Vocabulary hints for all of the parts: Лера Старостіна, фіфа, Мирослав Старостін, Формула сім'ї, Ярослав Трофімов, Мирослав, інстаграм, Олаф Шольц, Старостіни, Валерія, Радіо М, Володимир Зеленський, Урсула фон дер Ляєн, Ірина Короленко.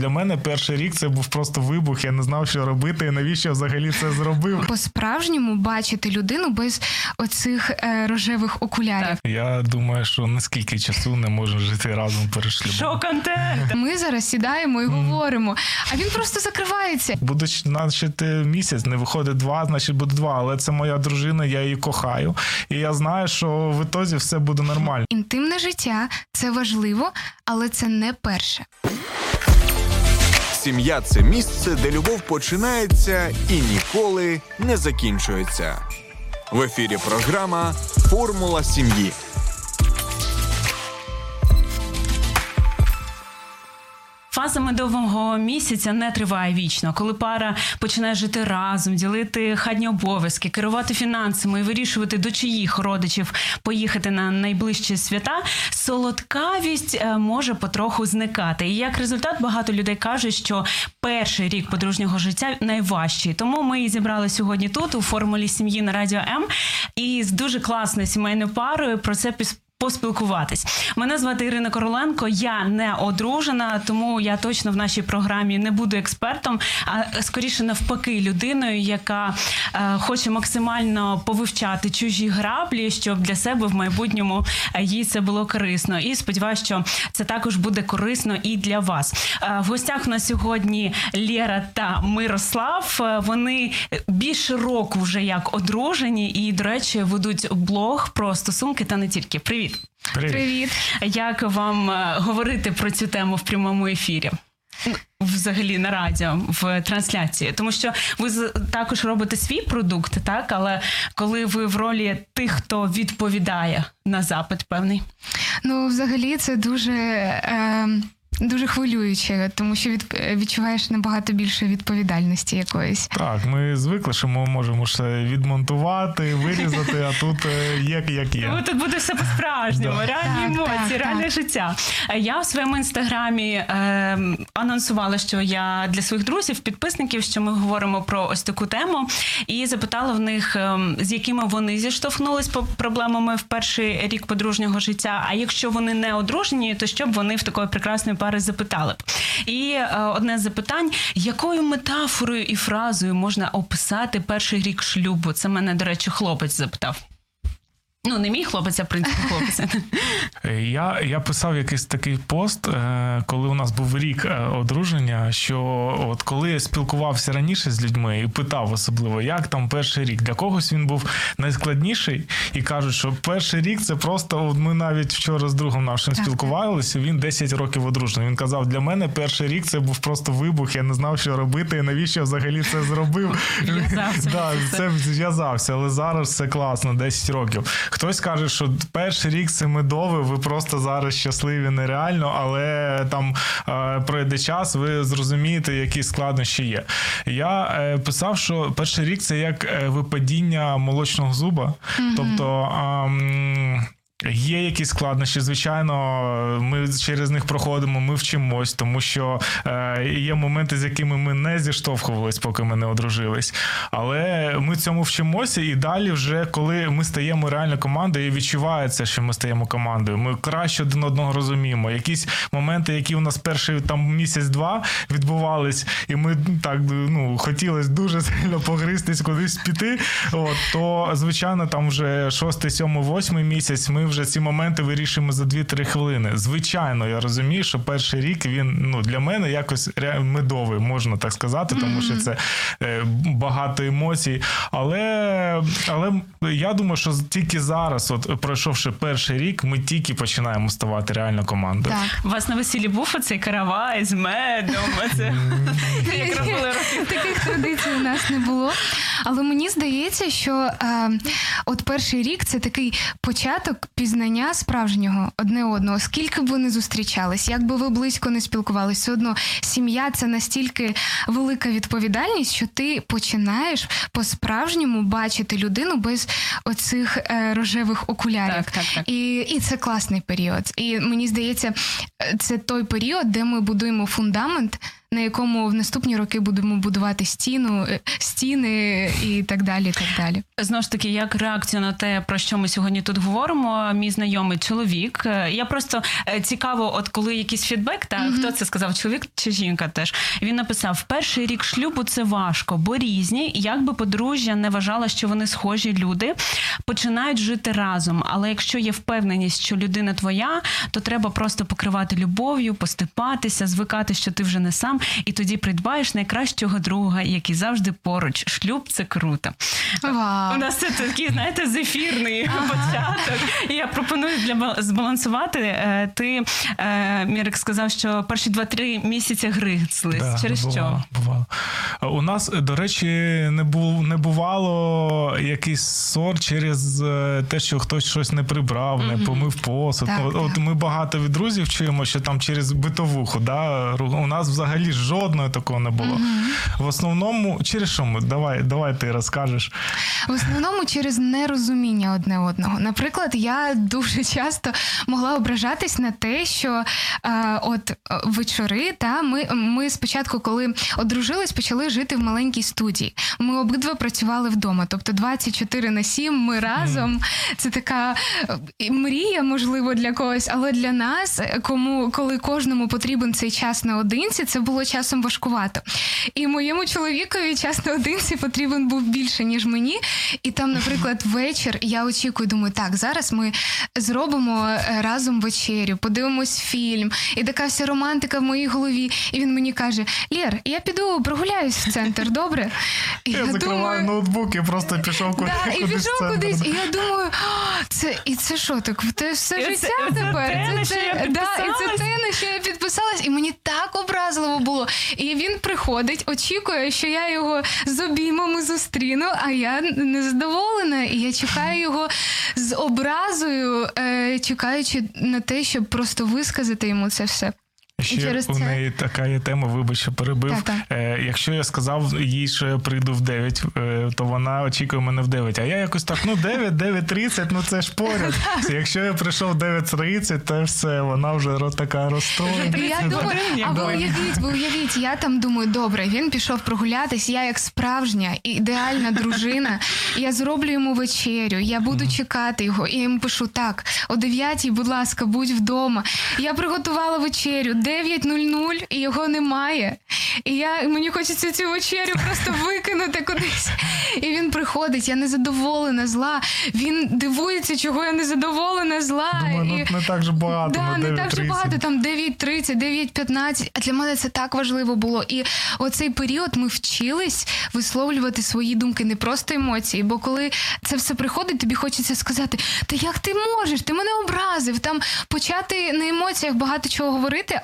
Для мене перший рік це був просто вибух, я не знав, що робити і навіщо я взагалі це зробив. По-справжньому бачити людину без оцих рожевих окулярів. Я думаю, що наскільки часу не можемо жити разом перед шлюбом. Що контент? Ми зараз сідаємо і говоримо, а він просто закривається. Буде, значить, місяць, не виходить два, значить буде два, але це моя дружина, я її кохаю, і я знаю, що в ітозі все буде нормально. Інтимне життя – це важливо, але це не перше. Сім'я – це місце, де любов починається і ніколи не закінчується. В ефірі програма «Формула сім'ї». Фаза медового місяця не триває вічно. Коли пара починає жити разом, ділити хатні обов'язки, керувати фінансами і вирішувати, до чиїх родичів поїхати на найближчі свята, солодкавість може потроху зникати. І як результат, багато людей каже, що перший рік подружнього життя найважчий. Тому ми і зібрали сьогодні тут, у «Формулі сім'ї» на Радіо М, і з дуже класною сімейною парою про це поспілкуватись. Мене звати Ірина Короленко, я не одружена, тому я точно в нашій програмі не буду експертом, а скоріше навпаки людиною, яка хоче максимально повивчати чужі граблі, щоб для себе в майбутньому їй це було корисно. І сподіваюся, що це також буде корисно і для вас. В гостях у нас сьогодні Лера та Мирослав. Вони більше року вже як одружені і, до речі, ведуть блог про стосунки та не тільки. Привіт! Привіт. Як вам говорити про цю тему в прямому ефірі? Взагалі на радіо, в трансляції. Тому що ви також робите свій продукт, так? Але коли ви в ролі тих, хто відповідає на запит певний? Ну, взагалі це дуже хвилююче, тому що відчуваєш набагато більше відповідальності якоїсь. Так, ми звикли, що ми можемо все відмонтувати, вирізати, а тут є, як є. Ну, тут буде все по-справжньому, реальні емоції, реальне життя. Я у своєму інстаграмі анонсувала, що я для своїх друзів, підписників, що ми говоримо про ось таку тему, і запитала в них, з якими вони зіштовхнулись по проблемами в перший рік подружнього життя, а якщо вони не одружені, то що б вони в такої прекрасної пари запитали б. І одне з запитань, якою метафорою і фразою можна описати перший рік шлюбу? Це мене, до речі, хлопець запитав. Ну, не мій хлопець, а в принципі хлопець. Я писав якийсь такий пост, коли у нас був рік одруження, що от коли я спілкувався раніше з людьми і питав особливо, як там перший рік, для когось він був найскладніший, і кажуть, що перший рік це просто, от ми навіть вчора з другом нашим спілкувалися, він 10 років одружений. Він казав, для мене перший рік це був просто вибух, я не знав, що робити, і навіщо я взагалі це зробив. Зв'язався, але зараз це класно, 10 років. Хтось каже, що перший рік це медовий, ви просто зараз щасливі нереально, але там пройде час, ви зрозумієте, які складнощі є. Я писав, що перший рік це як випадіння молочного зуба, тобто... Є якісь складнощі, звичайно, ми через них проходимо, ми вчимось, тому що є моменти, з якими ми не зіштовхувались, поки ми не одружились. Але ми цьому вчимося, і далі вже, коли ми стаємо реально командою, і відчувається, що ми стаємо командою, ми краще один одного розуміємо. Якісь моменти, які у нас перший там місяць-два відбувались, і ми так, ну, хотілось дуже сильно погристись, кудись піти, от, то, звичайно, там вже 6-7-8 місяць ми вже ці моменти вирішуємо за 2-3 хвилини. Звичайно, я розумію, що перший рік він, ну, для мене якось медовий, можна так сказати, тому що це багато емоцій. Але я думаю, що тільки зараз, от пройшовши перший рік, ми тільки починаємо ставати реально командою. Так. У вас на весіллі був оцей каравай з медом? Таких традицій у нас не було. Але мені здається, що от перший рік це такий початок пізнання справжнього одне одного. Скільки б ви не зустрічались, як би ви близько не спілкувалися, все одно сім'я – це настільки велика відповідальність, що ти починаєш по-справжньому бачити людину без оцих рожевих окулярів. Так. І це класний період. І мені здається, це той період, де ми будуємо фундамент на якому в наступні роки будемо будувати стіни і так далі, і так далі. Знову ж таки, як реакція на те, про що ми сьогодні тут говоримо, мій знайомий чоловік. Я просто цікаво, от коли якийсь фідбек, та хто це сказав, чоловік чи жінка теж. Він написав: перший рік шлюбу це важко, бо різні, як би подружжя не вважала, що вони схожі люди, починають жити разом. Але якщо є впевненість, що людина твоя, то треба просто покривати любов'ю, поступатися, звикати, що ти вже не сам. І тоді придбаєш найкращого друга, який завжди поруч. Шлюб – це круто. Вау. У нас це такий, знаєте, зефірний початок. І я пропоную для збалансувати. Ти, Мірик, сказав, що перші 2-3 місяці гризлись. Да, через бувало, що? Бувало. У нас, до речі, не бувало якийсь ссор через те, що хтось щось не прибрав, не помив посуд. Так, от ми багато від друзів чуємо, що там через битовуху. Да? У нас взагалі жодного такого не було. В основному, через що ми? Давай ти розкажеш. В основному через нерозуміння одне одного. Наприклад, я дуже часто могла ображатись на те, що от вечори, та, ми спочатку, коли одружились, почали жити в маленькій студії. Ми обидва працювали вдома. Тобто 24/7 ми разом. Це така мрія, можливо, для когось, але для нас, коли кожному потрібен цей час наодинці, це було часом важкувато. І моєму чоловікові час наодинці потрібен був більше, ніж мені. І там, наприклад, вечір, я очікую, думаю, так, зараз ми зробимо разом вечерю, подивимось фільм. І така вся романтика в моїй голові. І він мені каже: Лєр, я піду прогуляюсь в центр, добре? Я закриваю ноутбук і просто пішов кудись. Так, і пішов кудись. І я думаю, і це що, так це все життя тепер? Це те, на що я підписалась. І мені так образливо було. І він приходить, очікує, що я його з обіймами зустріну, а я незадоволена. І я чекаю його з образою, чекаючи на те, щоб просто висказати йому це все. Ще у неї така є тема, вибач, що перебив. Якщо я сказав їй, що я прийду в 9, то вона очікує мене в 9. А я якось так, 9:30, це ж поряд. Якщо я прийшов 9:30, то все, вона вже така розстроєна. Я думаю, ви уявіть, я там думаю, добре, він пішов прогулятись, я як справжня і ідеальна дружина, я зроблю йому вечерю, я буду чекати його, і я йому пишу: так, о 9:00, будь ласка, будь вдома. Я приготувала вечерю, 9:00, і його немає. І мені хочеться цю вечерю просто викинути кудись. І він приходить, я незадоволена, зла. Він дивується, чого я незадоволена, зла. Думаю, не так же багато. Да, не так же багато, там 9:30, 9:15. А для мене це так важливо було. І оцей період ми вчились висловлювати свої думки, не просто емоції. Бо коли це все приходить, тобі хочеться сказати: та як ти можеш? Ти мене образив. Там почати на емоціях багато чого говорити,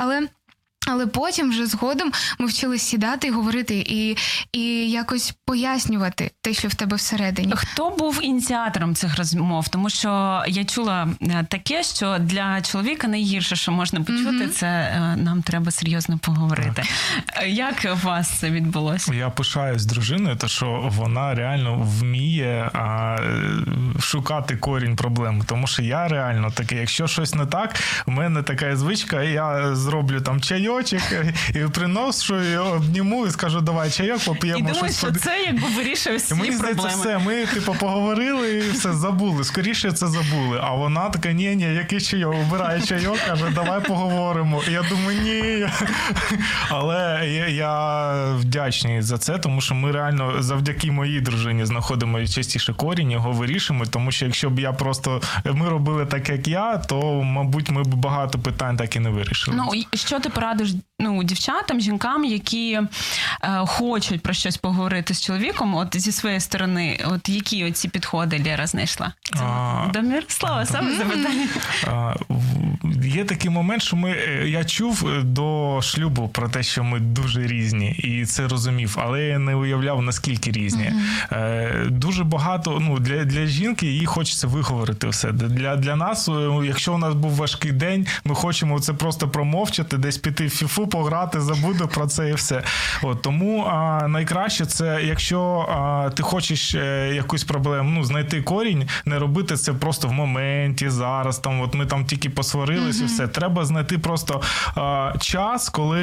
але потім вже згодом ми вчились сідати і говорити, і якось пояснювати те, що в тебе всередині. Хто був ініціатором цих розмов? Тому що я чула таке, що для чоловіка найгірше, що можна почути, це нам треба серйозно поговорити. Так. Як у вас це відбулося? Я пишаюсь дружиною, те, що вона реально вміє шукати корінь проблем. Тому що я реально такий, якщо щось не так, в мене така звичка, я зроблю там чайок, і приношу, і обніму, і скажу: давай чайок, поп'ємо. І думаю, що це якби вирішує всі проблеми. Мені здається, все, ми поговорили і все, забули. Скоріше це забули. А вона така: ні, який чайок? Вибирає чайок, каже: давай поговоримо. І я думаю, ні. Але я вдячний за це, тому що ми реально завдяки моїй дружині знаходимо частіше корінь, його вирішимо, тому що якщо б ми робили так, як я, то, мабуть, ми б багато питань так і не вирішили. Що ти радиш дівчатам, жінкам, які хочуть про щось поговорити з чоловіком, зі своєї сторони, які ці підходи Лера знайшла? До Мирослава саме запитання. Є такий момент, що я чув до шлюбу про те, що ми дуже різні, і це розумів, але я не уявляв, наскільки різні. Дуже багато, для жінки їй хочеться виговорити все. Для нас, якщо у нас був важкий день, ми хочемо це просто промовчати, десь піти в фіфу, пограти, забуду про це і все. От, тому найкраще це, якщо ти хочеш якусь проблему, знайти корінь, не робити це просто в моменті, зараз, там, от ми там тільки посварились і все. Треба знайти просто час, коли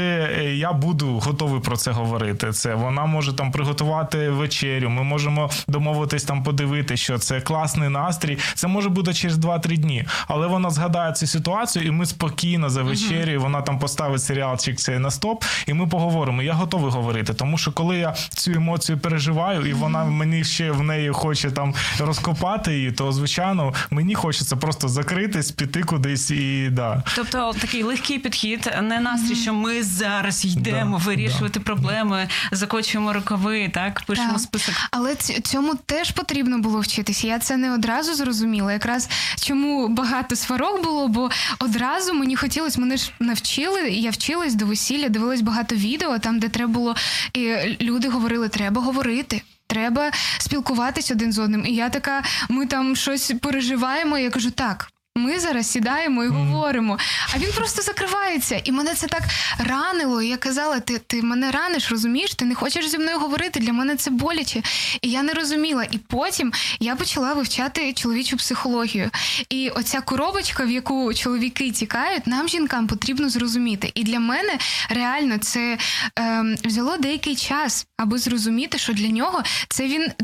я буду готовий про це говорити. Це вона може там приготувати вечерю, ми можемо домовитись там подивитись, що це класний настрій. Це може бути через 2-3 дні, але вона згадає цю ситуацію, і ми спокійно за вечерю, вона там поставить серіалчик цей на стоп, і ми поговоримо. Я готовий говорити, тому що коли я цю емоцію переживаю, і вона мені ще в неї хоче там розкопати її, то, звичайно, мені хочеться просто закритись, піти кудись і да. Тобто такий легкий підхід, не настрій, що ми зараз йдемо вирішувати проблеми, закочуємо рукави, так, пишемо список. Але цьому теж потрібно було вчитися. Я це не одразу зрозуміла. Якраз чому багато сварок було, бо одразу мені хотілося, мене ж навчили, я вчилась до весілля, дивилась багато відео, там, де треба було, і люди говорили, треба говорити. Треба спілкуватись один з одним. І я така, ми там щось переживаємо, я кажу, так, ми зараз сідаємо і говоримо. А він просто закривається. І мене це так ранило. І я казала, ти мене раниш, розумієш? Ти не хочеш зі мною говорити, для мене це боляче. І я не розуміла. І потім я почала вивчати чоловічу психологію. І оця коробочка, в яку чоловіки тікають, нам, жінкам, потрібно зрозуміти. І для мене реально це взяло деякий час, аби зрозуміти, що для нього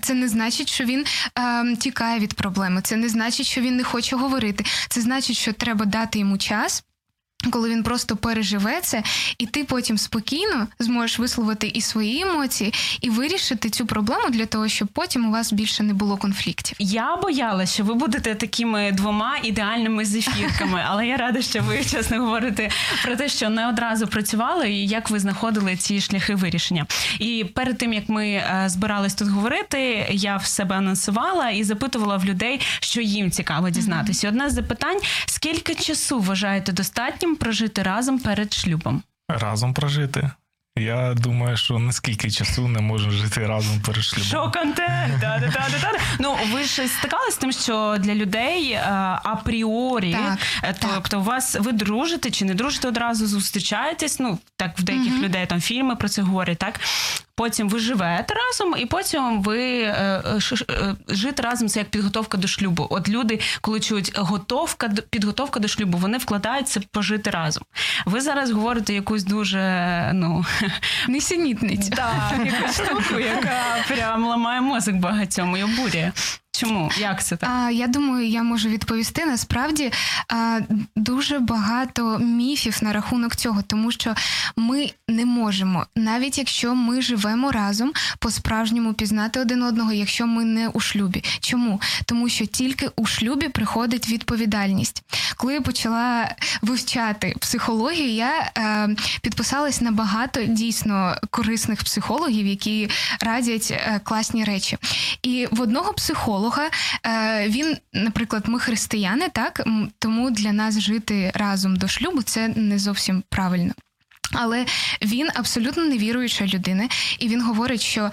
це не значить, що він тікає від проблеми. Це не значить, що він не хоче говорити. Це значить, що треба дати йому час, коли він просто переживе це, і ти потім спокійно зможеш висловити і свої емоції, і вирішити цю проблему для того, щоб потім у вас більше не було конфліктів. Я боялася, що ви будете такими двома ідеальними зефірками, але я рада, що ви чесно говорите про те, що не одразу працювали, і як ви знаходили ці шляхи вирішення. І перед тим, як ми збирались тут говорити, я в себе анонсувала і запитувала в людей, що їм цікаво дізнатися. Одне з запитань – скільки часу вважаєте достатнім прожити разом перед шлюбом? Разом прожити. Я думаю, що наскільки часу не можна жити разом перед шлюбом. Шок-контент! Ви ж стикалися з тим, що для людей апріорі, тобто ви дружите чи не дружите одразу, зустрічаєтесь, так в деяких людей там фільми про це говорять, так? Потім ви живете разом, і потім ви жити разом – це як підготовка до шлюбу. От люди, коли чують підготовка до шлюбу, вони вкладаються пожити разом. Ви зараз говорите якусь дуже, несенітницю. Так, якусь штуку, яка прям ламає мозок багатьом і обурює. Чому? Як це так? Я думаю, я можу відповісти. Насправді, дуже багато міфів на рахунок цього, тому що ми не можемо, навіть якщо ми живемо разом, по-справжньому пізнати один одного, якщо ми не у шлюбі. Чому? Тому що тільки у шлюбі приходить відповідальність. Коли я почала вивчати психологію, я підписалась на багато дійсно корисних психологів, які радять класні речі. І в одного психолога, він, наприклад, ми християни, так, тому для нас жити разом до шлюбу це не зовсім правильно. Але він абсолютно невіруюча людина, і він говорить, що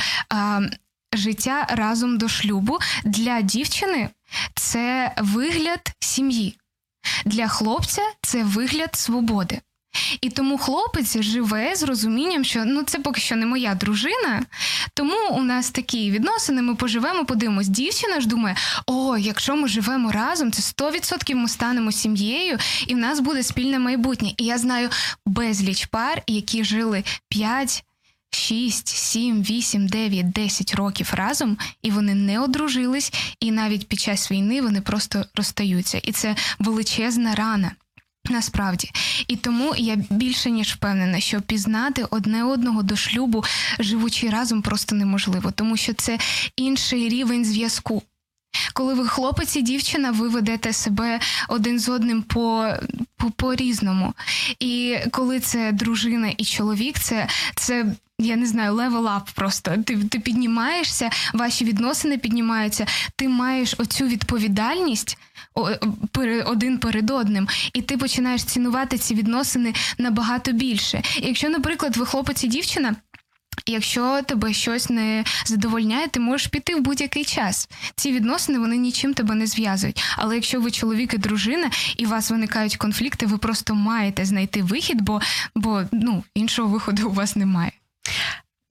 життя разом до шлюбу для дівчини – це вигляд сім'ї, для хлопця – це вигляд свободи. І тому хлопець живе з розумінням, що це поки що не моя дружина, тому у нас такі відносини, ми поживемо, подивимось. Дівчина ж думає, якщо ми живемо разом, це 100% ми станемо сім'єю, і в нас буде спільне майбутнє. І я знаю безліч пар, які жили 5, 6, 7, 8, 9, 10 років разом, і вони не одружились, і навіть під час війни вони просто розстаються. І це величезна рана. Насправді. І тому я більше ніж впевнена, що пізнати одне одного до шлюбу, живучи разом, просто неможливо. Тому що це інший рівень зв'язку. Коли ви хлопець і дівчина, ви ведете себе один з одним по-різному. І коли це дружина і чоловік, це я не знаю, level up просто. Ти піднімаєшся, ваші відносини піднімаються, ти маєш оцю відповідальність один перед одним, і ти починаєш цінувати ці відносини набагато більше. Якщо, наприклад, ви хлопець і дівчина, Якщо тебе щось не задовольняє, ти можеш піти в будь-який час. Ці відносини, вони нічим тебе не зв'язують. Але якщо ви чоловік і дружина, і у вас виникають конфлікти, ви просто маєте знайти вихід, бо іншого виходу у вас немає.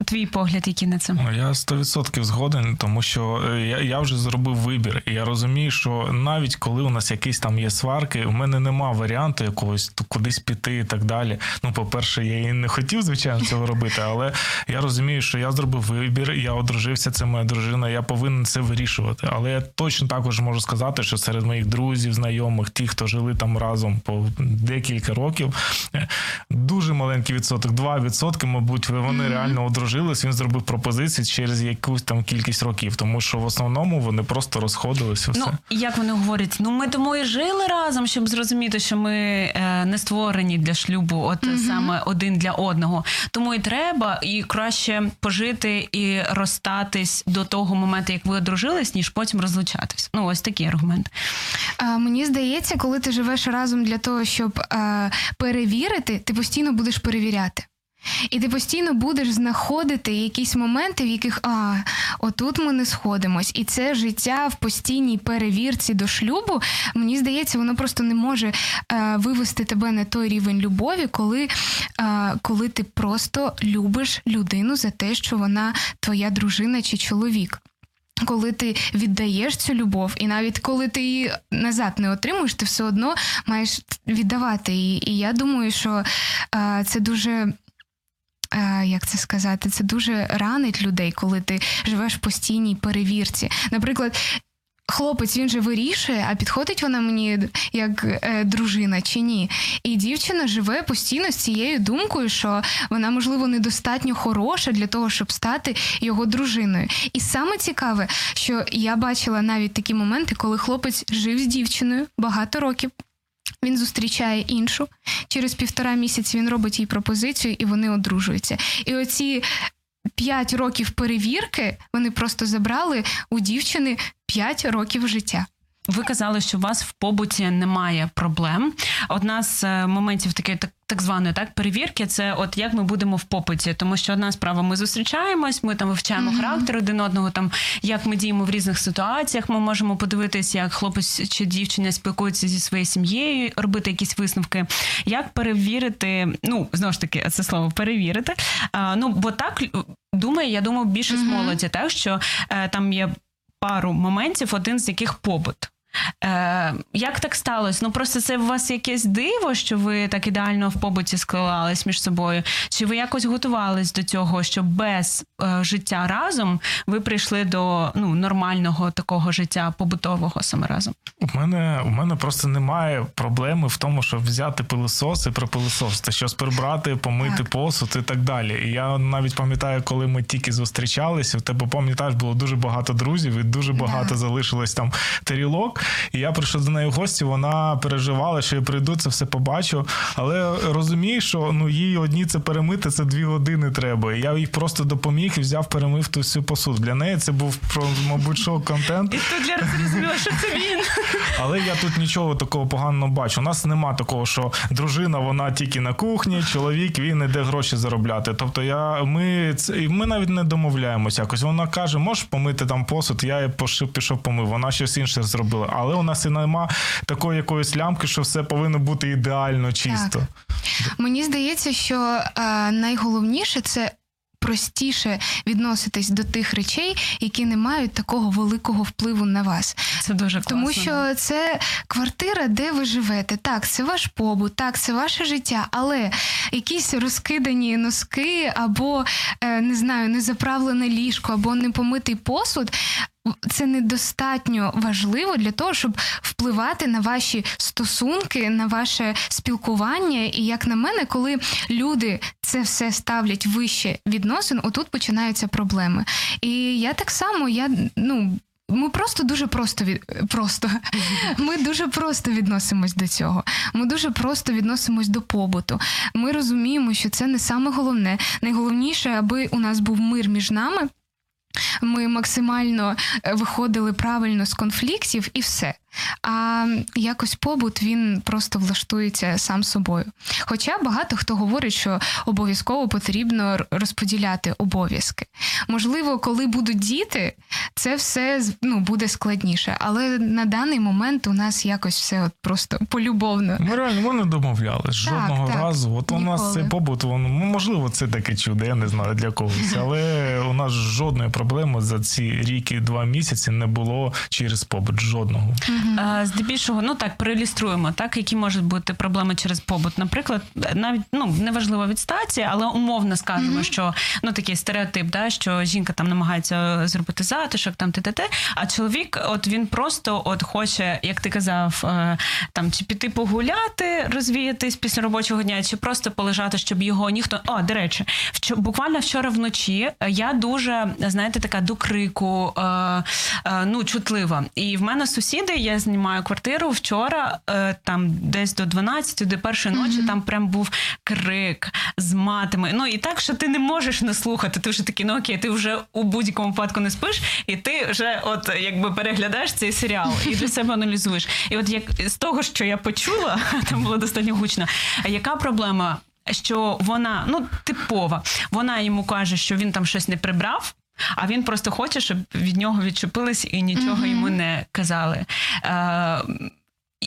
Твій погляд, який на це? Я 100% згоден, тому що я вже зробив вибір. І я розумію, що навіть коли у нас якісь там є сварки, у мене нема варіанту якогось кудись піти і так далі. По-перше, я і не хотів, звичайно, цього робити, але я розумію, що я зробив вибір, я одружився, це моя дружина, я повинен це вирішувати. Але я точно також можу сказати, що серед моїх друзів, знайомих, ті, хто жили там разом по декілька років, дуже маленький відсоток, 2%, мабуть, вони реально одружилися. Він зробив пропозиції через якусь там кількість років, тому що в основному вони просто розходилися. Все. Як вони говорять, ми тому і жили разом, щоб зрозуміти, що ми не створені для шлюбу, саме один для одного. Тому і треба, і краще пожити і розстатись до того моменту, як ви одружились, ніж потім розлучатись. Ось такий аргумент. Мені здається, коли ти живеш разом для того, щоб перевірити, ти постійно будеш перевіряти. І ти постійно будеш знаходити якісь моменти, в яких отут ми не сходимось. І це життя в постійній перевірці до шлюбу, мені здається, воно просто не може вивести тебе на той рівень любові, коли ти просто любиш людину за те, що вона твоя дружина чи чоловік. Коли ти віддаєш цю любов, і навіть коли ти її назад не отримуєш, ти все одно маєш віддавати її. І я думаю, що це дуже... це дуже ранить людей, коли ти живеш в постійній перевірці. Наприклад, хлопець, він же вирішує, а підходить вона мені як дружина чи ні. І дівчина живе постійно з цією думкою, що вона, можливо, недостатньо хороша для того, щоб стати його дружиною. І саме цікаве, що я бачила навіть такі моменти, коли хлопець жив з дівчиною багато років. Він зустрічає іншу, через 1.5 місяці він робить їй пропозицію, і вони одружуються. І оці 5 років перевірки вони просто забрали у дівчини 5 років життя. Ви казали, що у вас в побуті немає проблем. Одна з моментів такої так званої перевірки – це як ми будемо в попиті. Тому що одна справа – ми зустрічаємось, ми вивчаємо характер один одного, як ми діємо в різних ситуаціях. Ми можемо подивитися, як хлопець чи дівчина спілкуються зі своєю сім'єю, робити якісь висновки. Як перевірити, знову ж таки, це слово «перевірити». Бо так думає, я думаю, більшість молоді, так, що там є пару моментів, один з яких – побут. Як так сталося? Просто це у вас якесь диво, що ви так ідеально в побуті склались між собою? Чи ви якось готувались до цього, що без життя разом ви прийшли до нормального такого життя побутового саме разом? У мене просто немає проблеми в тому, щоб взяти пилосос і пропилососити, щось прибрати, помити посуд і так далі. І я навіть пам'ятаю, коли ми тільки зустрічалися, в тебе, пам'ятаєш, було дуже багато друзів і дуже багато залишилось там тарілок. І я прийшов до неї в гості, вона переживала, що я прийду, це все побачу. Але розумію, що їй одні це перемити, це 2 години треба. І я їй просто допоміг і взяв, перемив ту всю посуду. Для неї це був, мабуть, шок-контент. І тут я розрозуміла, що це він. Але я тут нічого такого поганого бачу. У нас нема такого, що дружина, вона тільки на кухні, чоловік, він іде гроші заробляти. Тобто ми навіть не домовляємось якось. Вона каже, можеш помити там посуд, я пішов помив. Вона щось інше зробила. Але у нас і нема такої якоїсь лямки, що все повинно бути ідеально чисто. Так. Мені здається, що найголовніше – це простіше відноситись до тих речей, які не мають такого великого впливу на вас. Це дуже класно. Тому що це квартира, де ви живете. Так, це ваш побут, так, це ваше життя, але якісь розкидані носки або, незаправлене ліжко, або непомитий посуд – це недостатньо важливо для того, щоб впливати на ваші стосунки, на ваше спілкування. І, як на мене, коли люди це все ставлять вище відносин, отут починаються проблеми. І я так само, ми дуже просто відносимось до цього. Ми дуже просто відносимось до побуту. Ми розуміємо, що це не саме головне. Найголовніше, аби у нас був мир між нами. Ми максимально виходили правильно з конфліктів і все. а якось побут, він просто влаштується сам собою. Хоча багато хто говорить, що обов'язково потрібно розподіляти обов'язки. Можливо, коли будуть діти, це все буде складніше, але на даний момент у нас якось все от просто полюбовно. Ми реально не домовлялися жодного разу. От у нас цей побут, можливо, це таке чудо, я не знаю для когось, але у нас жодної проблеми за ці ріки 2 місяці не було через побут, жодного. Здебільшого, проілюструємо, які можуть бути проблеми через побут. Наприклад, навіть, неважливо від статі, але умовно скажемо, що, такий стереотип, що жінка там намагається зробити затишок, а чоловік, він просто хоче, як ти казав, чи піти погуляти, розвіятись після робочого дня, чи просто полежати, щоб його ніхто... О, до речі, буквально вчора вночі я дуже, така до крику, чутлива. І в мене сусіди, я знімаю квартиру, вчора десь до 12, до першої ночі, там прям був крик з матами. І так, що ти не можеш не слухати, ти вже такий, окей, ти вже у будь-якому випадку не спиш, і ти вже переглядаєш цей серіал і для себе аналізуєш. І з того, що я почула, там було достатньо гучно, яка проблема, що вона, типова, вона йому каже, що він там щось не прибрав, а він просто хоче, щоб від нього відчепились і нічого йому не казали.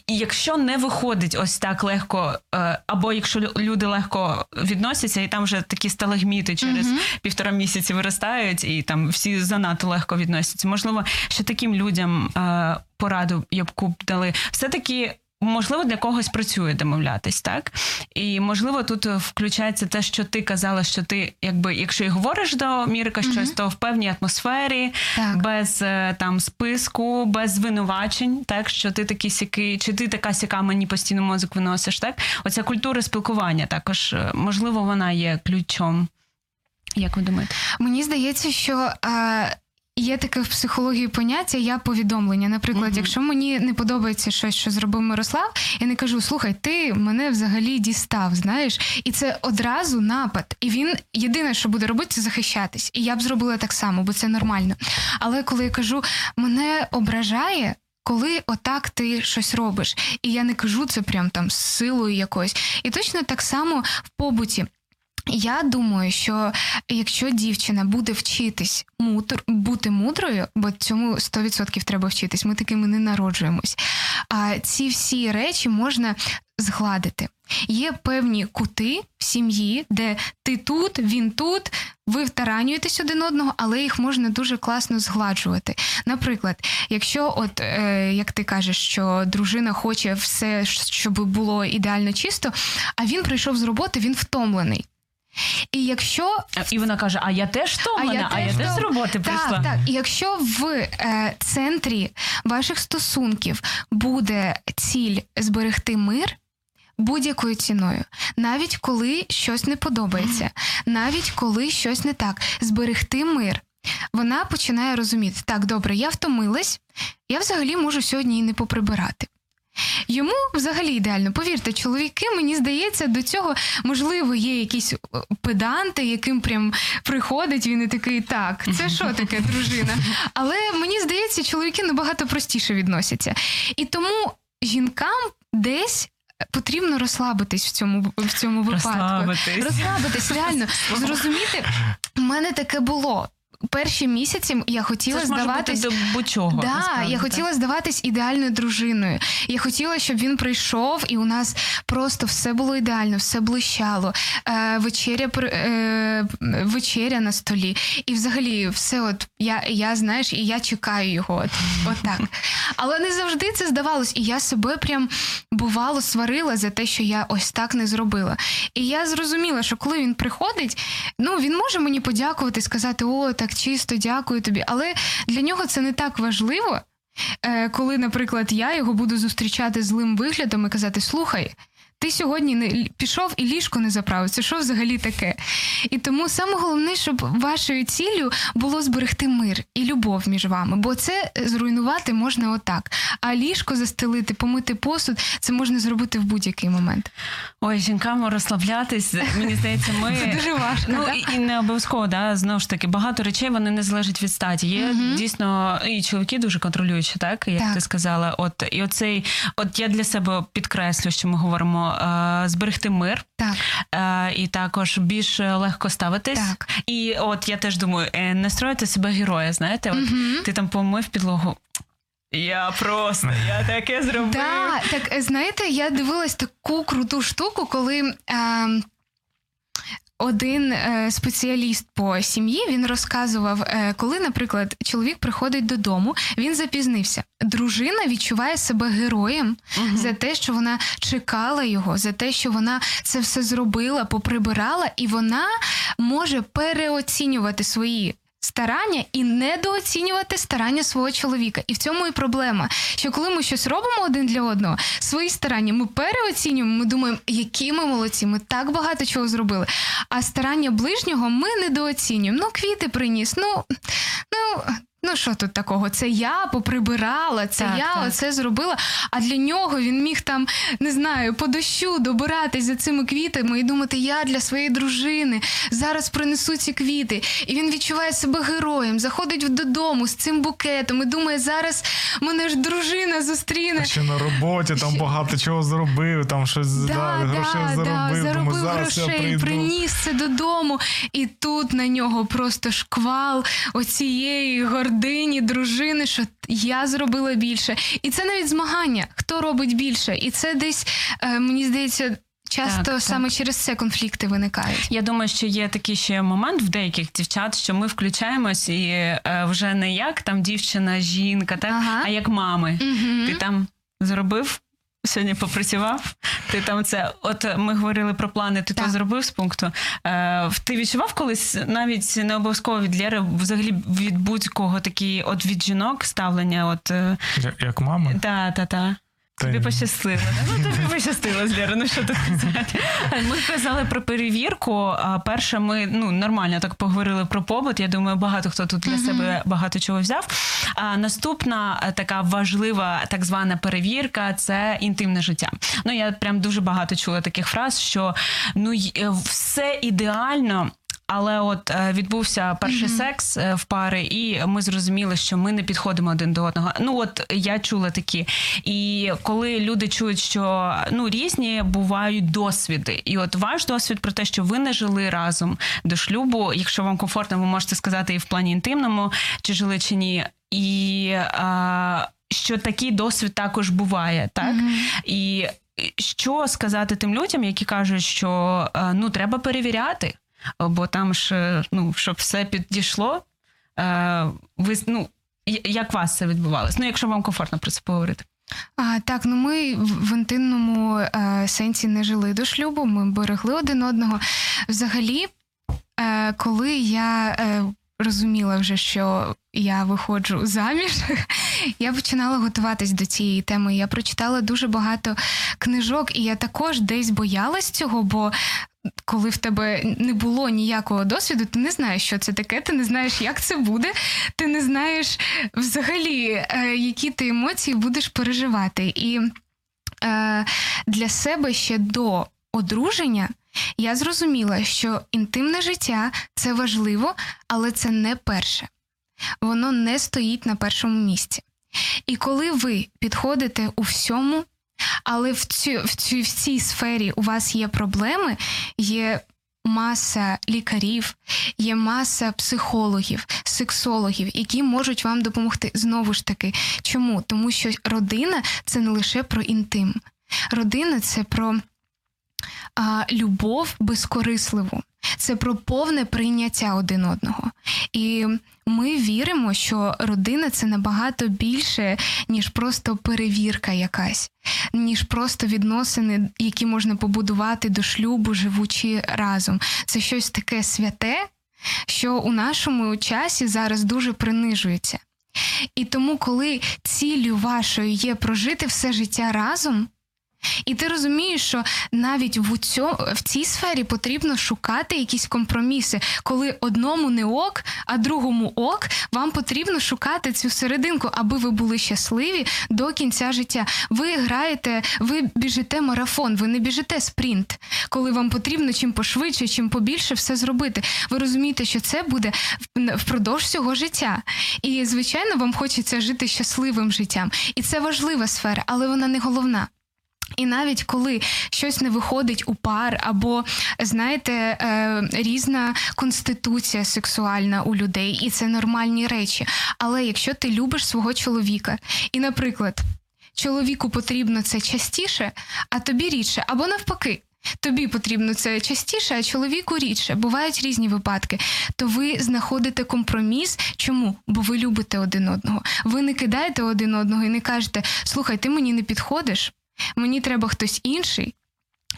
І якщо не виходить ось так легко, або якщо люди легко відносяться, і там вже такі сталагміти через 1,5 місяці виростають, і там всі занадто легко відносяться. Можливо, що таким людям пораду яку б дали. Все-таки, можливо, для когось працює домовлятись, так? І, можливо, тут включається те, що ти казала, що ти, якщо і говориш до Мірика щось, то в певній атмосфері, так, без списку, без звинувачень, так, що ти такий сякий, чи ти така сяка, мені постійно мозок виносиш, так? Оця культура спілкування також, можливо, вона є ключом. Як ви думаєте? Мені здається, що... Є таке в психології поняття «я повідомлення». Наприклад, якщо мені не подобається щось, що зробив Мирослав, я не кажу: слухай, ти мене взагалі дістав, знаєш? І це одразу напад. І він єдине, що буде робити, це захищатись. І я б зробила так само, бо це нормально. Але коли я кажу «мене ображає», коли отак ти щось робиш. І я не кажу це прям з силою якоюсь. І точно так само в побуті. Я думаю, що якщо дівчина буде вчитись бути мудрою, бо цьому 100% треба вчитись, ми такими не народжуємось, а ці всі речі можна згладити. Є певні кути в сім'ї, де ти тут, він тут, ви втаранюєтесь один одного, але їх можна дуже класно згладжувати. Наприклад, якщо, як ти кажеш, що дружина хоче все, щоб було ідеально чисто, а він прийшов з роботи, він втомлений. І якщо... І вона каже, а я теж втомлена, а я теж з роботи прийшла. Так. І якщо в центрі ваших стосунків буде ціль зберегти мир будь-якою ціною, навіть коли щось не подобається, навіть коли щось не так, зберегти мир, вона починає розуміти: так, добре, я втомилась, я взагалі можу сьогодні і не поприбирати. Йому взагалі ідеально. Повірте, чоловіки, мені здається, до цього, можливо, є якісь педанти, яким прям приходить, він і такий: так, це що таке, дружина? Але, мені здається, чоловіки набагато простіше відносяться. І тому жінкам десь потрібно розслабитись в цьому випадку. Розслабитись, реально. Зрозуміти, в мене таке було. Перші місяці я хотіла здаватись... Це ж може бути до будь-чого. Я хотіла здаватись ідеальною дружиною. Я хотіла, щоб він прийшов, і у нас просто все було ідеально, все блищало. Вечеря на столі. І взагалі все я чекаю його. Отак. Але не завжди це здавалось. І я себе прям бувало сварила за те, що я ось так не зробила. І я зрозуміла, що коли він приходить, він може мені подякувати, сказати: о, так чисто, дякую тобі. Але для нього це не так важливо, коли, наприклад, я його буду зустрічати злим виглядом і казати: слухай, ти сьогодні не пішов і ліжко не заправив. Це що взагалі таке? І тому саме головне, щоб вашою ціллю було зберегти мир і любов між вами, бо це зруйнувати можна отак. А ліжко застелити, помити посуд, це можна зробити в будь-який момент. Ой, жінкам розслаблятись, мені здається, ми... Це дуже важко, ну, так? І не обов'язково, да, знову ж таки, багато речей, вони не залежать від статі. Є, угу, дійсно, і чоловіки дуже контролюючі, так, як так ти сказала. От я для себе підкреслю, що ми говоримо зберегти мир, так, і також більш легко ставитись. Так. І от я теж думаю, не строїти себе героя, знаєте, от ти там помив підлогу. Я таке зробив. Да, так, знаєте, я дивилась таку круту штуку, коли один спеціаліст по сім'ї, він розказував, коли, наприклад, чоловік приходить додому, він запізнився. Дружина відчуває себе героєм за те, що вона чекала його, за те, що вона це все зробила, поприбирала, і вона може переоцінювати свої старання і недооцінювати старання свого чоловіка. І в цьому і проблема, що коли ми щось робимо один для одного, свої старання ми переоцінюємо, ми думаємо, які ми молодці, ми так багато чого зробили. А старання ближнього ми недооцінюємо. Ну, квіти приніс, ну що тут такого? Це я поприбирала, оце зробила. А для нього він міг там, не знаю, по дощу добиратись за цими квітами і думати, я для своєї дружини зараз принесу ці квіти. І він відчуває себе героєм, заходить додому з цим букетом і думає, зараз мене ж дружина зустріне. Ще на роботі, там багато чого зробив, там щось заробив грошей, приніс це додому. І тут на нього просто шквал оцієї гордині, дружини, що я зробила більше. І це навіть змагання, хто робить більше. І це десь, мені здається, часто через це конфлікти виникають. Я думаю, що є такий ще момент в деяких дівчат, що ми включаємось і вже не як там дівчина, жінка, так, а як мами. Ти там зробив, сьогодні попрацював, ти там це... От ми говорили про плани, ти то зробив з пункту. Ти відчував колись, навіть не обов'язково від Лєри, взагалі від будь-кого такі, от від жінок ставлення, от... Як мама? Так. Тобі пощастило. Тобі пощастило, Лєра, що тут казати. Ми казали про перевірку. Перше, ми нормально так поговорили про побут. Я думаю, багато хто тут для себе багато чого взяв. А наступна така важлива так звана перевірка – це інтимне життя. Я прям дуже багато чула таких фраз, що все ідеально, але от відбувся перший секс в пари, і ми зрозуміли, що ми не підходимо один до одного. Я чула такі. І коли люди чують, що різні бувають досвіди. І от ваш досвід про те, що ви не жили разом до шлюбу, якщо вам комфортно, ви можете сказати і в плані інтимному, чи жили, чи ні. І що такий досвід також буває, так? І що сказати тим людям, які кажуть, що треба перевіряти, бо там ж, щоб все підійшло, як у вас це відбувалось? Якщо вам комфортно про це поговорити. Так, ми в інтимному сенсі не жили до шлюбу, ми берегли один одного. Взагалі, коли я розуміла вже, що я виходжу заміж, я починала готуватись до цієї теми. Я прочитала дуже багато книжок, і я також десь боялась цього, бо коли в тебе не було ніякого досвіду, ти не знаєш, що це таке, ти не знаєш, як це буде, ти не знаєш взагалі, які ти емоції будеш переживати. І для себе ще до одруження я зрозуміла, що інтимне життя – це важливо, але це не перше. Воно не стоїть на першому місці. І коли ви підходите у всьому, але в цій сфері у вас є проблеми, є маса лікарів, є маса психологів, сексологів, які можуть вам допомогти. Знову ж таки, чому? Тому що родина – це не лише про інтим. Родина – це про любов безкорисливу. Це про повне прийняття один одного. І ми віримо, що родина – це набагато більше, ніж просто перевірка якась, ніж просто відносини, які можна побудувати до шлюбу, живучи разом. Це щось таке святе, що у нашому часі зараз дуже принижується. І тому, коли ціллю вашою є прожити все життя разом, І ти розумієш, що навіть в цій сфері потрібно шукати якісь компроміси. Коли одному не ок, а другому ок, вам потрібно шукати цю серединку, аби ви були щасливі до кінця життя. Ви біжите марафон, ви не біжите спринт, коли вам потрібно чим пошвидше, чим побільше все зробити. Ви розумієте, що це буде впродовж всього життя. І, звичайно, вам хочеться жити щасливим життям. І це важлива сфера, але вона не головна. І навіть коли щось не виходить у пар, або, знаєте, різна конституція сексуальна у людей, і це нормальні речі. Але якщо ти любиш свого чоловіка, і, наприклад, чоловіку потрібно це частіше, а тобі рідше, або навпаки, тобі потрібно це частіше, а чоловіку рідше, бувають різні випадки, то ви знаходите компроміс. Чому? Бо ви любите один одного. Ви не кидаєте один одного і не кажете: слухай, ти мені не підходиш, мені треба хтось інший,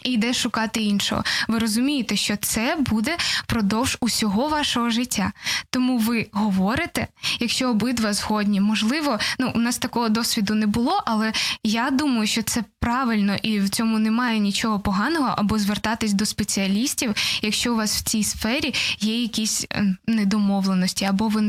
і йде шукати іншого. Ви розумієте, що це буде продовж усього вашого життя. Тому ви говорите, якщо обидва згодні. Можливо, у нас такого досвіду не було, але я думаю, що це правильно, і в цьому немає нічого поганого, або звертатись до спеціалістів, якщо у вас в цій сфері є якісь недомовленості, або ви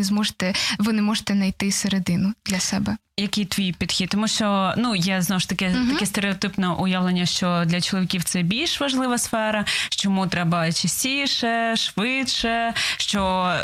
не можете знайти середину для себе. Який твій підхід? Тому що, є, знову ж таки, таке стереотипне уявлення, що для чоловіків це більш важлива сфера, що йому треба частіше, швидше,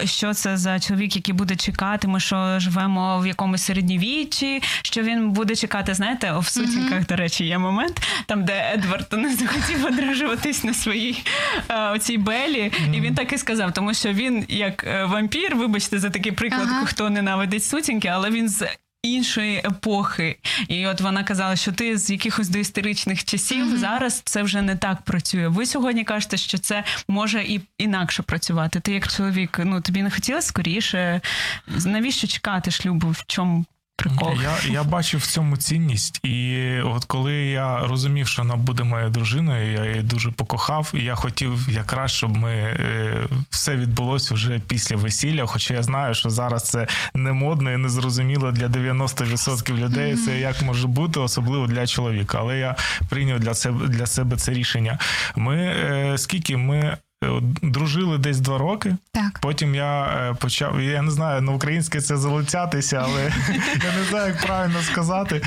що це за чоловік, який буде чекати, ми що живемо в якомусь середньовіччі, що він буде чекати, знаєте, в сутінках, до речі, є момент, там, де Едвард не захотів одружуватись на своїй оцій Белі, і він так і сказав, тому що він, як вампір, вибачте за такий приклад, хто ненавидить сутінки, але він з іншої епохи. І от вона казала, що ти з якихось доісторичних часів зараз це вже не так працює. Ви сьогодні кажете, що це може і інакше працювати. Ти як чоловік, тобі не хотілося скоріше? Навіщо чекати шлюбу? В чому прикол? Я бачив в цьому цінність. І от коли я розумів, що вона буде моєю дружиною, я її дуже покохав, і я хотів якраз, щоб все відбулося вже після весілля, хоча я знаю, що зараз це не модно і не зрозуміло для 90% людей, це як може бути, особливо для чоловіка. Але я прийняв для себе це рішення. Ми дружили десь 2 роки, так. Потім я почав, я не знаю, на українське це залицятися, але я не знаю, як правильно сказати,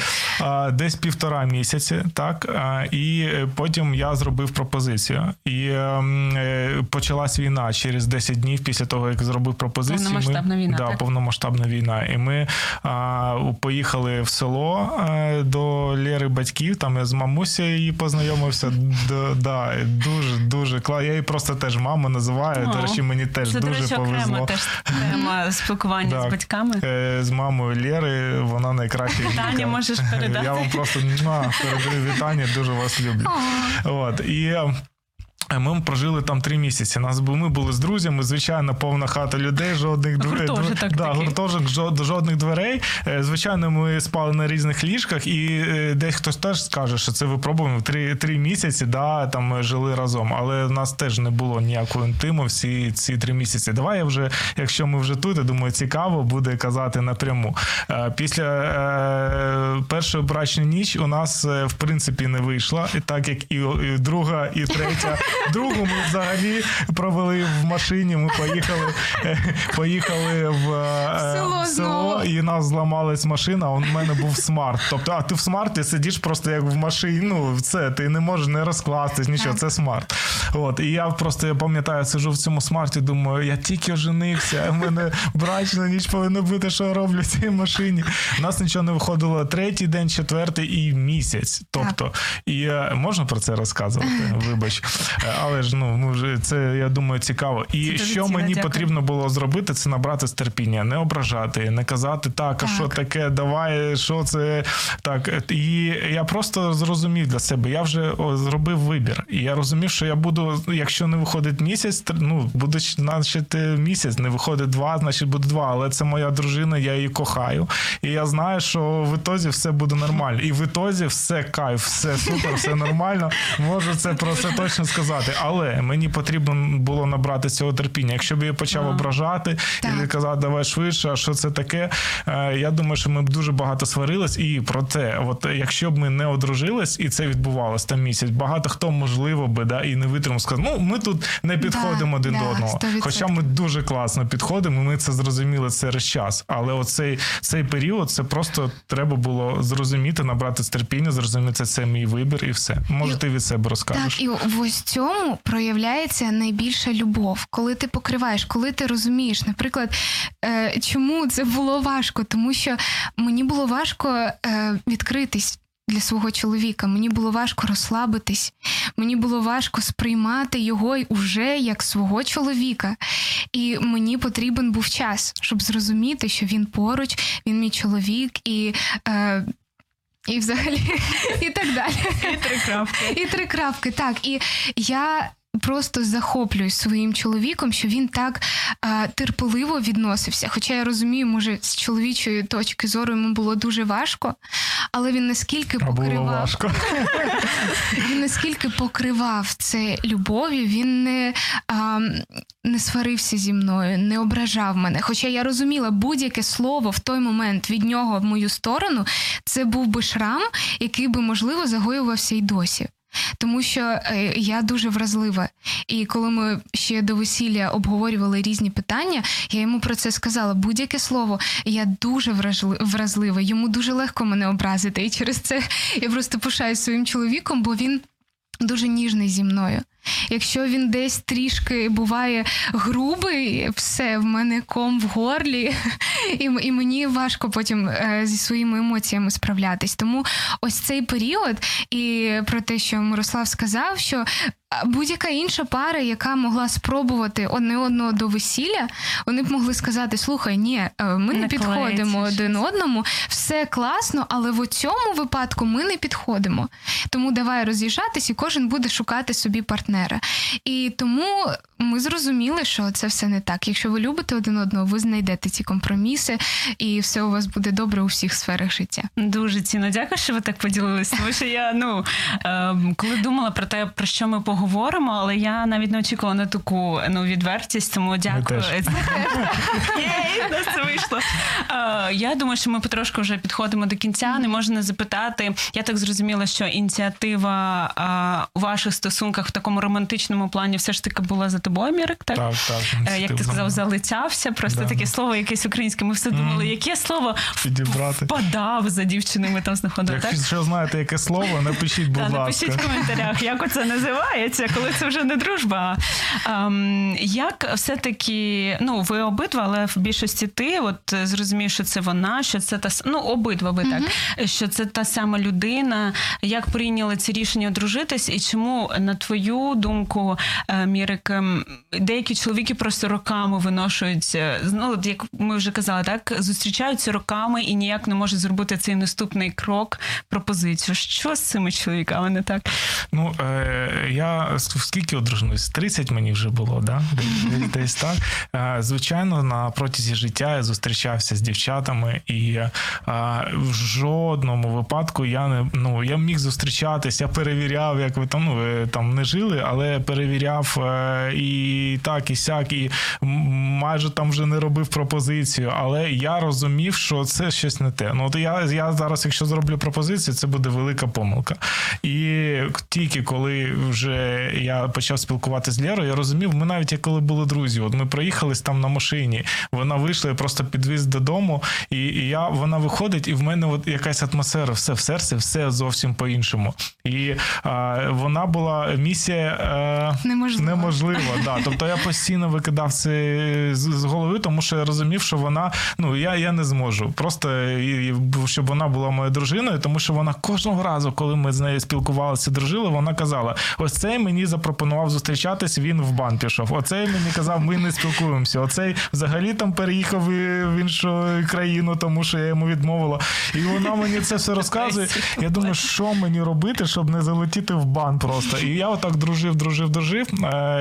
десь 1,5 місяці, так, і потім я зробив пропозицію, і почалась війна через 10 днів після того, як зробив пропозицію. Повномасштабна війна, так? Повномасштабна війна, і ми поїхали в село до Лєри батьків, там я з мамусею її познайомився, дуже класно, я її просто теж мама називає, до речі, мені теж це, дуже повезло. Це, до спілкування з батьками. З мамою Лєри, вона найкраща жінка. Вітання можеш передати. Я вам просто передаю вітання, дуже вас люблю. От, і ми прожили там 3 місяці. Ми були з друзями, звичайно, повна хата людей, жодних дверей. Гуртожиток, жодних дверей. Звичайно, ми спали на різних ліжках, і десь хтось теж скаже, що це випробуємо. 3 місяці, там жили разом, але в нас теж не було ніякого інтиму всі ці 3 місяці. Давай я вже, якщо ми вже тут, я думаю, цікаво буде казати напряму. Після першої брачної ночі у нас, в принципі, не вийшла, так як і друга, і третя. Другу ми взагалі провели в машині, ми поїхали в село, і нас зламалась машина, а у мене був смарт. Тобто, ти в смарті сидиш просто як в машині, ти не можеш не розкластись, нічого, це смарт. От, і я просто, я пам'ятаю, сиджу в цьому смарті, думаю, я тільки оженився, у мене брачна ніч повинна бути, що я роблю в цій машині. У нас нічого не виходило 3-й день, 4-й і місяць. Тобто, і можна про це розказувати? Вибач. Але ж, це, я думаю, цікаво. І що мені потрібно було зробити, це набрати терпіння, не ображати, не казати, так, а що таке, давай, що це, так. І я просто зрозумів для себе, я вже зробив вибір. І я розумів, що я буду, якщо не виходить місяць, буде, значить, місяць, не виходить 2, значить, буде 2. Але це моя дружина, я її кохаю. І я знаю, що в ітозі все буде нормально. І в ітозі все кайф, все супер, все нормально. Можу це про це точно сказати. ображати, але мені потрібно було набрати цього терпіння. Якщо б я почав ображати і казати, давай швидше, а що це таке, я думаю, що ми б дуже багато сварились. І проте, от якщо б ми не одружились, і це відбувалось там місяць, багато хто, можливо би, і не витримав, сказав, ну, ми тут не підходимо один до одного. 100%. Хоча ми дуже класно підходимо, ми це зрозуміли через час. Але оцей період, це просто треба було зрозуміти, набрати терпіння, зрозуміти, це мій вибір і все. Може, ти від себе розкажеш. Так, і ось цьому проявляється найбільша любов. Коли ти покриваєш, коли ти розумієш, наприклад, чому це було важко? Тому що мені було важко відкритись для свого чоловіка. Мені було важко розслабитись. Мені було важко сприймати його уже як свого чоловіка. І мені потрібен був час, щоб зрозуміти, що він поруч, він мій чоловік і взагалі, і так далі. І три крапки, так. І я просто захоплююсь своїм чоловіком, що він так терпеливо відносився. Хоча я розумію, може, з чоловічої точки зору йому було дуже важко, але він наскільки покривав це любов'ю, він не сварився зі мною, не ображав мене. Хоча я розуміла, будь-яке слово в той момент від нього в мою сторону, це був би шрам, який би, можливо, загоювався і досі. Тому що я дуже вразлива. І коли ми ще до весілля обговорювали різні питання, я йому про це сказала. Будь-яке слово, я дуже вразлива. Йому дуже легко мене образити. І через це я просто пишаюсь своїм чоловіком, бо він дуже ніжний зі мною. Якщо він десь трішки буває грубий, все, в мене ком в горлі, і мені важко потім зі своїми емоціями справлятись. Тому ось цей період, і про те, що Мирослав сказав, що будь-яка інша пара, яка могла спробувати одне одного до весілля, вони б могли сказати, слухай, ні, ми не підходимо один одному, все класно, але в цьому випадку ми не підходимо. Тому давай роз'їжджатись, і кожен буде шукати собі партнера. І тому ми зрозуміли, що це все не так. Якщо ви любите один одного, ви знайдете ці компроміси, і все у вас буде добре у всіх сферах життя. Дуже ціно. Дякую, що ви так поділилися. Тому що я, коли думала про те, про що ми поговоримо, але я навіть не очікувала на таку відвертість, тому дякую. У нас це вийшло. Я думаю, що ми потрошку вже підходимо до кінця, не можна не запитати. Я так зрозуміла, що ініціатива у ваших стосунках в такому романтичному плані все ж таки була за тобою, Мірик, так? Так. Як ти сказав, залицявся, просто таке слово якесь українське. Ми все думали, яке слово впадав за дівчинами там знаходив. Якщо знаєте, яке слово, напишіть, будь ласка. Напишіть в коментарях, як оце називається, коли це вже не дружба. Як все-таки, ви обидва, але в більшості ти, зрозумієш, що це вона, що це та, обидва ви так, що це та сама людина, як прийняли це рішення одружитись, і чому, на твою думку, Мірик, деякі чоловіки просто роками виношують, як ми вже казали, так, зустрічаються роками і ніяк не можуть зробити цей наступний крок, пропозицію. Що з цими чоловіками не так? Я скільки одружнусь? 30 мені вже було, да? Десь так. Звичайно, на протязі життя я зустрічався з дівчатами, і в жодному випадку я міг зустрічатись, я перевіряв, як ви там не жили, але перевіряв і так, і сяк, і майже там вже не робив пропозицію, але я розумів, що це щось не те. Я зараз, якщо зроблю пропозицію, це буде велика помилка. І тільки коли вже я почав спілкуватися з Лєрою, я розумів, ми навіть коли були друзі, ми проїхались там на машині, вона вийшла, я просто підвіз додому, і вона виходить, і в мене якась атмосфера, все в серці, все зовсім по-іншому. І вона була місія неможлива. Да. Тобто я постійно викидав це з голови, тому що я розумів, що вона, я не зможу. Просто, щоб вона була моєю дружиною, тому що вона кожного разу, коли ми з нею спілкувалися, дружили, вона казала, ось цей мені запропонував зустрічатись, він в бан пішов. Оцей мені казав, ми не спілкуємося. Оцей взагалі там переїхав. поїхав в іншу країну, тому що я йому відмовила. І вона мені це все розказує. Я думаю, що мені робити, щоб не залетіти в бан просто. І я отак дружив.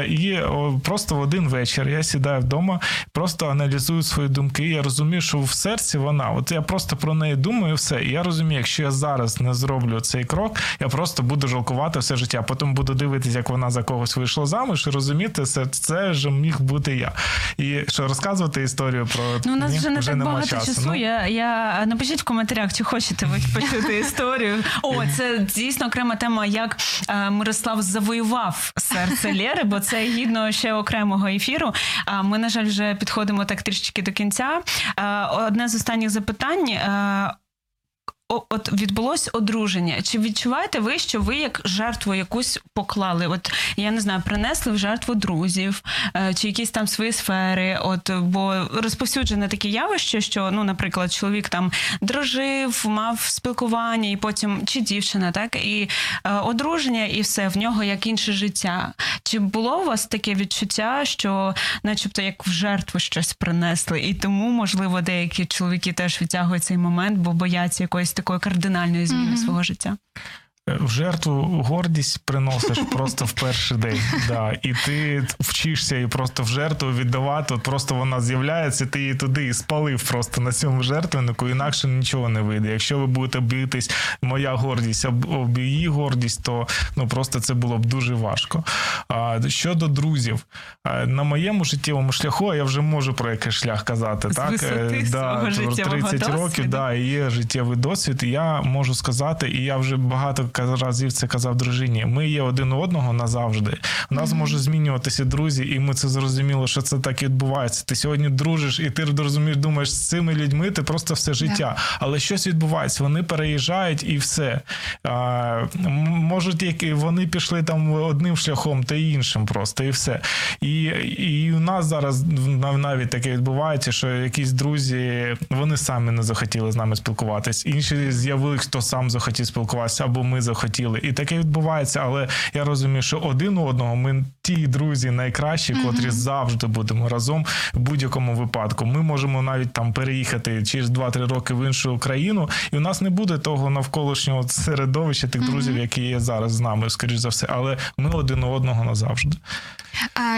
І просто в один вечір я сідаю вдома, просто аналізую свої думки. Я розумію, що в серці вона. От я просто про неї думаю, все. І я розумію, якщо я зараз не зроблю цей крок, я просто буду жалкувати все життя. Потім буду дивитися, як вона за когось вийшла заміж, і розуміти, це ж міг бути я. І що, розказувати історію про... Ну, у нас вже не так багато часу. Ну... Я... Напишіть в коментарях, чи хочете ви почути історію. О, це дійсно окрема тема, як Мирослав завоював серце Лєри, бо це гідно ще окремого ефіру. Ми, на жаль, вже підходимо так трішечки до кінця. Одне з останніх запитань. От відбулось одруження. Чи відчуваєте ви, що ви як жертву якусь поклали? От, я не знаю, принесли в жертву друзів, чи якісь там свої сфери, от, бо розповсюджене таке явище, що, ну, наприклад, чоловік там дружив, мав спілкування, і потім, чи дівчина, так, і одруження, і все, в нього як інше життя. Чи було у вас таке відчуття, що начебто як в жертву щось принесли, і тому, можливо, деякі чоловіки теж відтягують цей момент, бо бояться якоїсь такої кардинальної зміни свого життя? В жертву гордість приносиш просто в перший день. Да. І ти вчишся її просто в жертву віддавати. От просто вона з'являється, ти її туди і спалив просто на цьому жертвеннику, інакше нічого не вийде. Якщо ви будете битись, моя гордість об її гордість, то ну, просто це було б дуже важко. Щодо друзів, на моєму життєвому шляху, а я вже можу про який шлях казати, з так? Да, 30 років, да, є життєвий досвід, і я можу сказати, і я вже багато разів це казав дружині. Ми є один одного назавжди. У нас може змінюватися друзі, і ми це зрозуміли, що це так і відбувається. Ти сьогодні дружиш, і ти розумієш, думаєш, з цими людьми ти просто все життя. Yeah. Але щось відбувається. Вони переїжджають, і все. Можуть, які вони пішли там одним шляхом, та іншим просто, і все. І у нас зараз навіть таке відбувається, що якісь друзі, вони самі не захотіли з нами спілкуватись. Інші з'явились, хто сам захотів спілкуватися, або ми захотіли. І таке відбувається, але я розумію, що один у одного ми ті друзі найкращі, котрі завжди будемо разом в будь-якому випадку. Ми можемо навіть там переїхати через 2-3 роки в іншу країну, і у нас не буде того навколишнього середовища тих друзів, які є зараз з нами, скоріш за все. Але ми один у одного назавжди.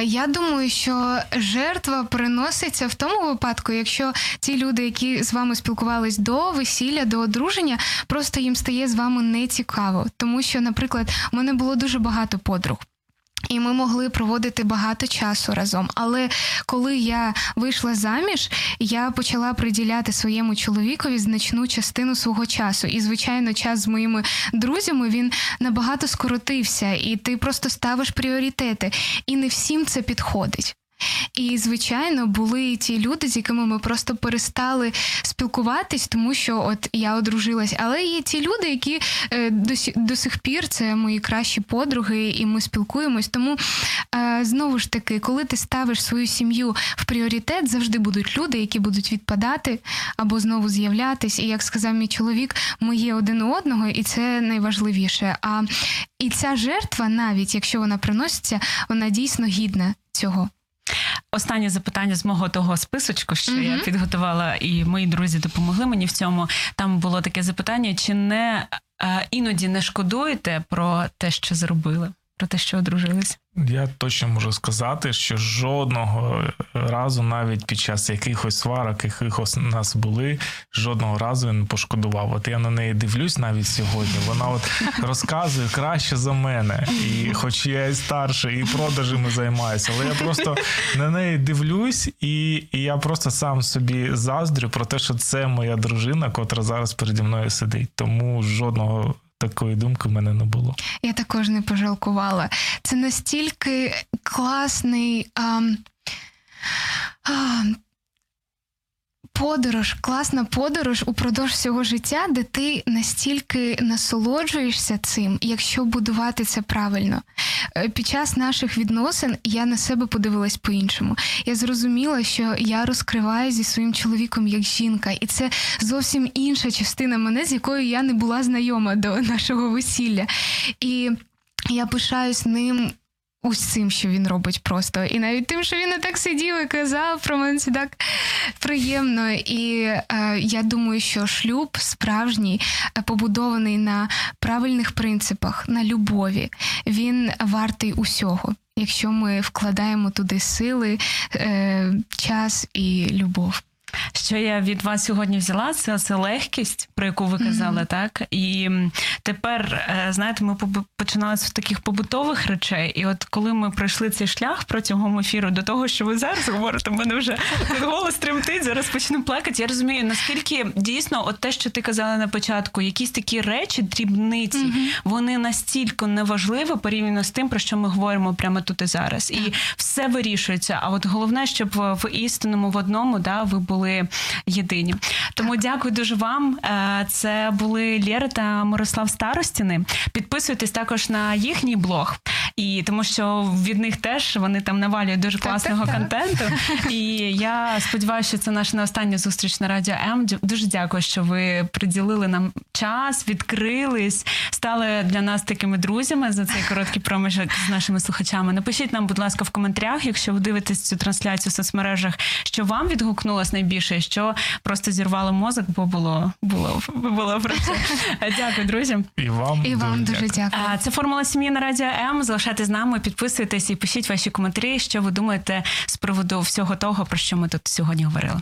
Я думаю, що жертва приноситься в тому випадку, якщо ті люди, які з вами спілкувались до весілля, до одруження, просто їм стає з вами нецікаво. Тому що, наприклад, у мене було дуже багато подруг. І ми могли проводити багато часу разом. Але коли я вийшла заміж, я почала приділяти своєму чоловікові значну частину свого часу. І, звичайно, час з моїми друзями, він набагато скоротився. І ти просто ставиш пріоритети. І не всім це підходить. І, звичайно, були ті люди, з якими ми просто перестали спілкуватись, тому що от я одружилась. Але є ті люди, які до сих пір, це мої кращі подруги, і ми спілкуємось. Тому, знову ж таки, коли ти ставиш свою сім'ю в пріоритет, завжди будуть люди, які будуть відпадати або знову з'являтись. І, як сказав мій чоловік, ми є один у одного, і це найважливіше. І ця жертва, навіть якщо вона приноситься, вона дійсно гідна цього. Останнє запитання з мого того списочку, що я підготувала, і мої друзі допомогли мені в цьому. Там було таке запитання, чи не іноді не шкодуєте про те, що зробили, про те, що одружились? Я точно можу сказати, що жодного разу, навіть під час якихось сварок, якихось у нас були, жодного разу я не пошкодував. От я на неї дивлюсь навіть сьогодні, вона от розказує краще за мене, і хоч я і старший, і продажами займаюся, але я просто на неї дивлюсь, і я просто сам собі заздрю про те, що це моя дружина, котра зараз переді мною сидить. Тому жодного такої думки в мене не було. Я також не пожалкувала. Це настільки класний подорож, класна подорож упродовж всього життя, де ти настільки насолоджуєшся цим, якщо будувати це правильно. Під час наших відносин я на себе подивилась по-іншому. Я зрозуміла, що я розкриваю зі своїм чоловіком як жінка, і це зовсім інша частина мене, з якою я не була знайома до нашого весілля. І я пишаюсь ним усім, що він робить просто. І навіть тим, що він отак сидів і казав про мене, це так приємно. І я думаю, що шлюб справжній, побудований на правильних принципах, на любові, він вартий усього, якщо ми вкладаємо туди сили, час і любов. Що я від вас сьогодні взяла, це легкість, про яку ви казали, так? І тепер, знаєте, ми починали з таких побутових речей, і от коли ми пройшли цей шлях протягом ефіру до того, що ви зараз говорите, в мене вже голос тремтить, зараз почну плакати. Я розумію, наскільки дійсно, от те, що ти казала на початку, якісь такі речі, дрібниці, вони настільки неважливі порівняно з тим, про що ми говоримо прямо тут і зараз. І все вирішується, а от головне, щоб в істинному, в одному, да, ви були єдині. Тому дякую дуже вам. Це були Лера та Мирослав Старостіни. Підписуйтесь також на їхній блог. І тому що від них теж вони там навалюють дуже класного контенту. І я сподіваюся, що це наша не остання зустріч на Радіо М. Дуже дякую, що ви приділили нам час, відкрились, стали для нас такими друзями за цей короткий проміжок з нашими слухачами. Напишіть нам, будь ласка, в коментарях, якщо ви дивитесь цю трансляцію в соцмережах, що вам відгукнулось найбільше, що просто зірвало мозок, бо було про це. Дякую, друзі. І вам дуже дякую. Це «Формула сім'ї» на Радіо М. Залишайте з нами, підписуйтесь і пишіть ваші коментарі, що ви думаєте з приводу всього того, про що ми тут сьогодні говорили.